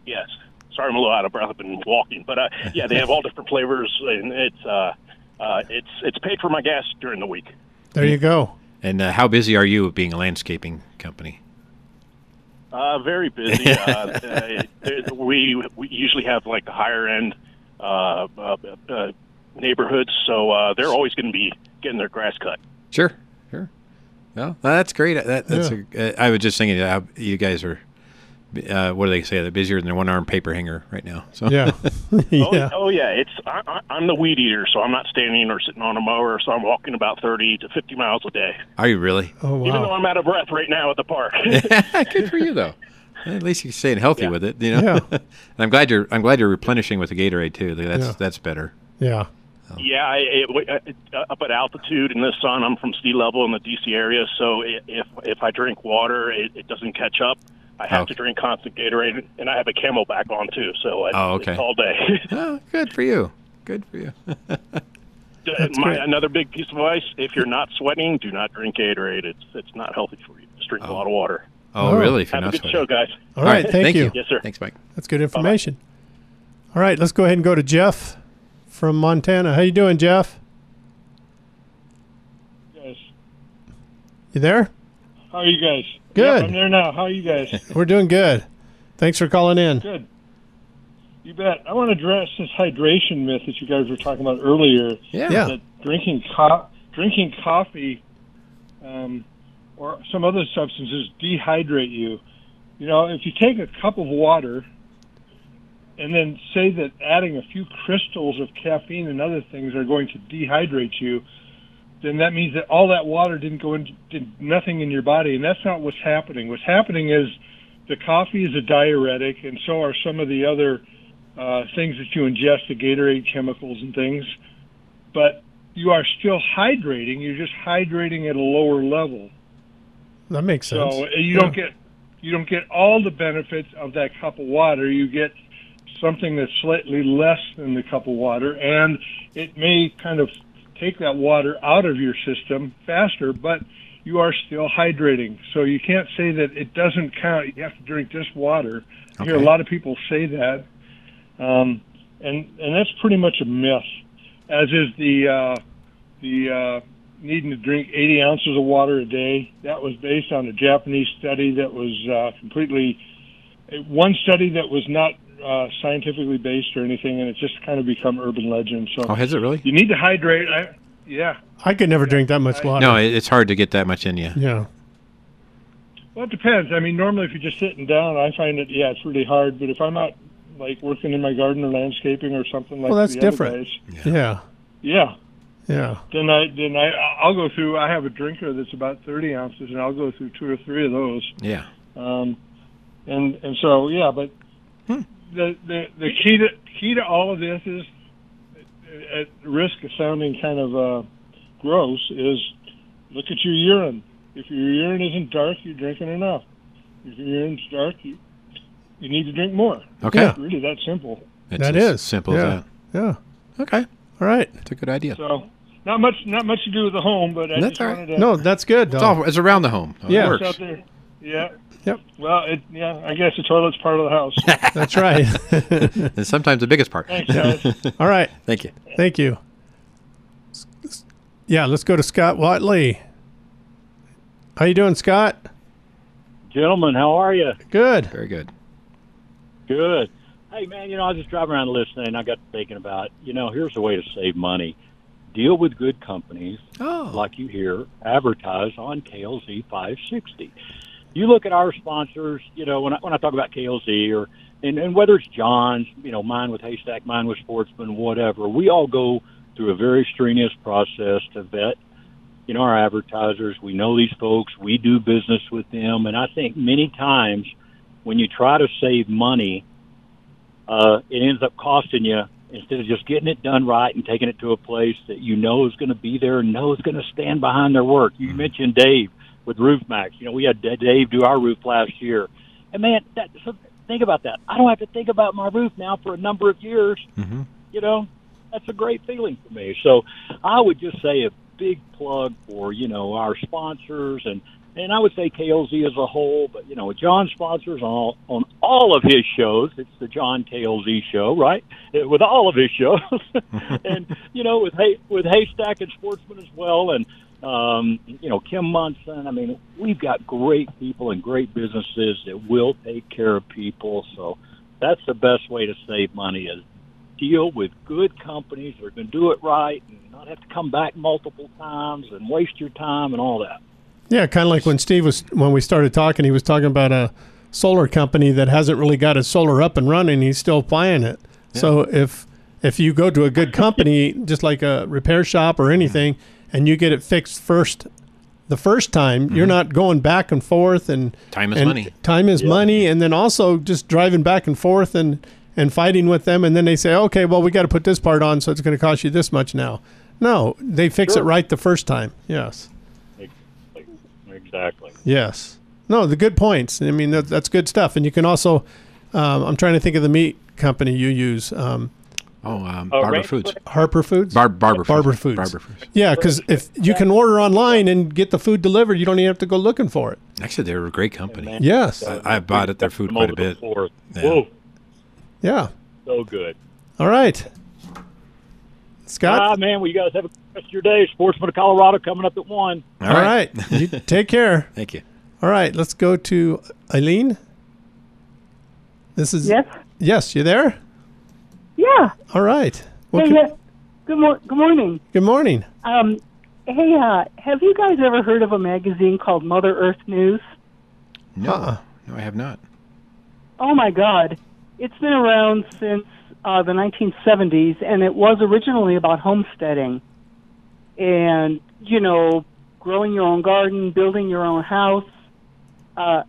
Yes. Sorry, I'm a little out of breath. I've been walking, but uh, yeah, they have all different flavors, and it's uh, uh, it's it's paid for my gas during the week. There you go. And uh, how busy are you being a landscaping company? Uh, very busy. uh, we we usually have like the higher end uh, uh, uh, neighborhoods, so uh, they're always going to be getting their grass cut. Sure, sure. Well, that's great. That, that's. Yeah. A, I was just thinking, uh, you guys are, uh, what do they say? They're busier than a one-armed paper hanger right now. So yeah, yeah. Oh, oh yeah. It's I, I'm the weed eater, so I'm not standing or sitting on a mower, so I'm walking about thirty to fifty miles a day. Are you really? Oh wow. Even though I'm out of breath right now at the park. Good for you though. At least you're staying healthy yeah. with it, you know. Yeah. And I'm glad you're. I'm glad you're replenishing with the Gatorade too. That's yeah. that's better. Yeah. Oh. Yeah, I, it, uh, up at altitude in the sun, I'm from sea level in the D C area, so if if I drink water, it, it doesn't catch up. I have okay. to drink constant Gatorade, and I have a Camelback on, too, so it, oh, okay. it's all day. Oh, good for you. Good for you. My, another big piece of advice, if you're not sweating, do not drink Gatorade. It's it's not healthy for you. Just drink oh. a lot of water. Oh, oh really? If you're have not a good sweating. Show, guys. All right, all right thank, thank you. you. Yes, sir. Thanks, Mike. That's good information. Bye-bye. All right, let's go ahead and go to Jeff from Montana. How you doing, Jeff? Yes. You there? How are you guys? Good. Yep, I'm there now. How are you guys? We're doing good. Thanks for calling in. Good. You bet. I want to address this hydration myth that you guys were talking about earlier. Yeah. yeah. That drinking, co- drinking coffee um, or some other substances dehydrate you. You know, if you take a cup of water and then say that adding a few crystals of caffeine and other things are going to dehydrate you, then that means that all that water didn't go into, did nothing in your body, and that's not what's happening. What's happening is the coffee is a diuretic, and so are some of the other uh, things that you ingest, the Gatorade chemicals and things, but you are still hydrating. You're just hydrating at a lower level. That makes sense. So you yeah. don't get you don't get all the benefits of that cup of water. You get something that's slightly less than the cup of water, and it may kind of take that water out of your system faster, but you are still hydrating. So you can't say that it doesn't count. You have to drink this water. Okay. I hear a lot of people say that, um, and and that's pretty much a myth, as is the, uh, the uh, needing to drink eighty ounces of water a day. That was based on a Japanese study that was uh, completely – one study that was not – Uh, scientifically based or anything, and it's just kind of become urban legend. So, oh, has it really? You need to hydrate. I, yeah, I could never yeah. drink that much water. No, it's hard to get that much in you. Yeah. Well, it depends. I mean, normally if you're just sitting down, I find it. Yeah, it's really hard. But if I'm out, like working in my garden or landscaping or something like that, well, that's the different. Other guys, yeah. yeah. Yeah. Yeah. Then I then I I'll go through. I have a drinker that's about thirty ounces, and I'll go through two or three of those. Yeah. Um, and and so yeah, but. Hmm. The, the the key to key to all of this is, at risk of sounding kind of uh, gross, is look at your urine. If your urine isn't dark, you're drinking enough. If your urine's dark, you you need to drink more. Okay, yeah. It's really that simple. It's that is simple. Yeah. As that. Yeah. Okay. All right. It's a good idea. So not much not much to do with the home, but I that's just all right. wanted to. No, that's good. It's, all, it's around the home. Oh, yeah. It works. It's out there. Yeah. Yep. Well, it, yeah, I guess the toilet's part of the house. That's right. And sometimes the biggest part. Thanks, guys. All right. Thank you. Thank you. Yeah, let's go to Scott Watley. How you doing, Scott? Gentlemen, how are you? Good. Very good. Good. Hey, man, you know, I was just driving around listening, and I got thinking about, you know, here's a way to save money. Deal with good companies oh. like you hear advertise on K L Z five sixty. You look at our sponsors, you know, when I, when I talk about K L Z or, and, and whether it's John's, you know, mine with Haystack, mine with Sportsman, whatever, we all go through a very strenuous process to vet, you know, our advertisers. We know these folks. We do business with them. And I think many times when you try to save money, uh, it ends up costing you instead of just getting it done right and taking it to a place that you know is going to be there and know is going to stand behind their work. You mentioned Dave. With Roof Max, you know, we had Dave do our roof last year, and man, that, so think about that. I don't have to think about my roof now for a number of years. Mm-hmm. You know, that's a great feeling for me. So, I would just say a big plug for you know our sponsors, and and I would say K L Z as a whole, but you know, John sponsors on all, on all of his shows. It's the John K L Z show, right? With all of his shows, and you know, with Hay, with Haystack and Sportsman as well, and. Um, you know, Kim Munson, I mean, we've got great people and great businesses that will take care of people. So that's the best way to save money is deal with good companies that are going to do it right and not have to come back multiple times and waste your time and all that. Yeah, kind of like when Steve was, when we started talking, he was talking about a solar company that hasn't really got his solar up and running. He's still flying it. Yeah. So if, if you go to a good company, just like a repair shop or anything, and you get it fixed first the first time, mm-hmm. you're not going back and forth. And time is and money. Time is yeah. money. And then also just driving back and forth and, and fighting with them. And then they say, okay, well, we got to put this part on, so it's going to cost you this much now. No, they fix sure. it right the first time. Yes. Exactly. Yes. No, the good points. I mean, that, that's good stuff. And you can also, um, I'm trying to think of the meat company you use. Um, Oh, um, uh, Barber Foods. Harper Foods? Bar- Barber, Barber Foods. Foods. Barber Foods. Yeah, because if you can order online and get the food delivered, you don't even have to go looking for it. Actually, they're a great company. Yes. I, I bought at their food quite a bit. Yeah. Whoa. Yeah. So good. All right. Scott? Ah, man, well, you guys have a good rest of your day. Sportsman of Colorado coming up at one. All, All right. right. You take care. Thank you. All right. Let's go to Eileen. This is. Yes. Yes, you there? Yeah. All right. Well, hey, can, good, mor- good morning. Good morning. Um, hey, uh, have you guys ever heard of a magazine called Mother Earth News? No. Uh-uh. No, I have not. Oh, my God. It's been around since uh, the nineteen seventies, and it was originally about homesteading and, you know, growing your own garden, building your own house. Uh,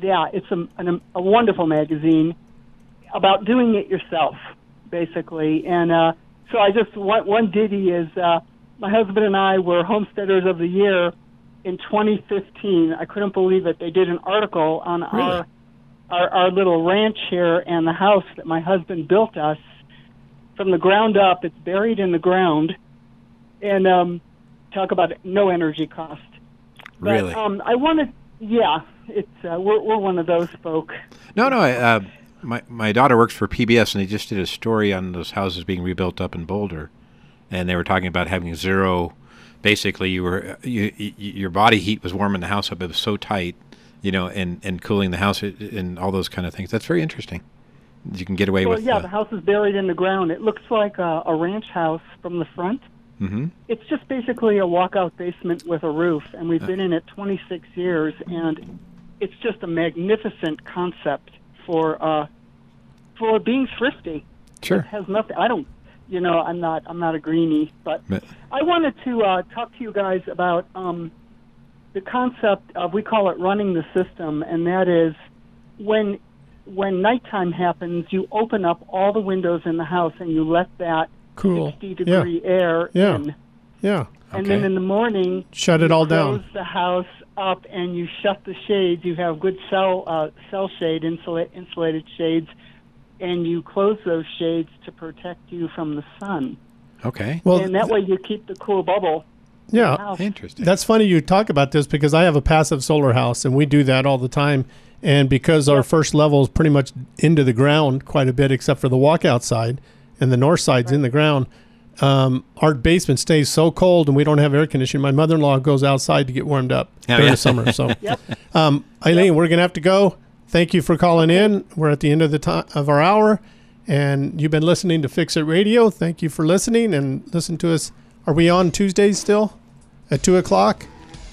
yeah, it's a, an, a wonderful magazine about doing it yourself, basically. And uh, so I just, one, one ditty is uh, my husband and I were Homesteaders of the Year in twenty fifteen. I couldn't believe it. They did an article on really? our... Our, our little ranch here and the house that my husband built us from the ground up. It's buried in the ground. And um, talk about it, no energy cost. But, really? Um, I wanted, yeah, it's, uh, we're, we're one of those folk. No, no, I, uh, my, my daughter works for P B S, and they just did a story on those houses being rebuilt up in Boulder. And they were talking about having zero, basically you were, you, you, your body heat was warming the house up. It was so tight. You know, and, and cooling the house and all those kind of things. That's very interesting. You can get away well, with... Well, yeah, uh, the house is buried in the ground. It looks like a, a ranch house from the front. Mm-hmm. It's just basically a walkout basement with a roof, and we've been in it twenty-six years, and it's just a magnificent concept for uh, for being thrifty. Sure. It has nothing... I don't... You know, I'm not, I'm not a greenie, but, but I wanted to uh, talk to you guys about... Um, the concept of, we call it running the system, and that is when when nighttime happens, you open up all the windows in the house and you let that cool. sixty degree yeah. air yeah. in. Yeah. And okay. then in the morning, shut it all down. Close the house up and you shut the shades. You have good cell uh, cell shade, insulate, insulated shades, and you close those shades to protect you from the sun. Okay. Well, and that th- way you keep the cool bubble. Yeah, wow. Interesting. That's funny you talk about this because I have a passive solar house, and we do that all the time. And because our first level is pretty much into the ground quite a bit, except for the walkout side, and the north side's right. in the ground, um, our basement stays so cold, and we don't have air conditioning. My mother-in-law goes outside to get warmed up oh, during yeah. the summer. So, yep. um, Eileen, yep. we're going to have to go. Thank you for calling in. We're at the end of the time of our hour, and you've been listening to Fix It Radio. Thank you for listening, and listen to us. Are we on Tuesdays still at two o'clock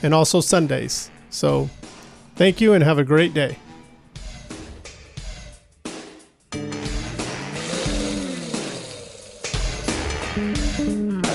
and also Sundays? So thank you and have a great day. Mm-hmm.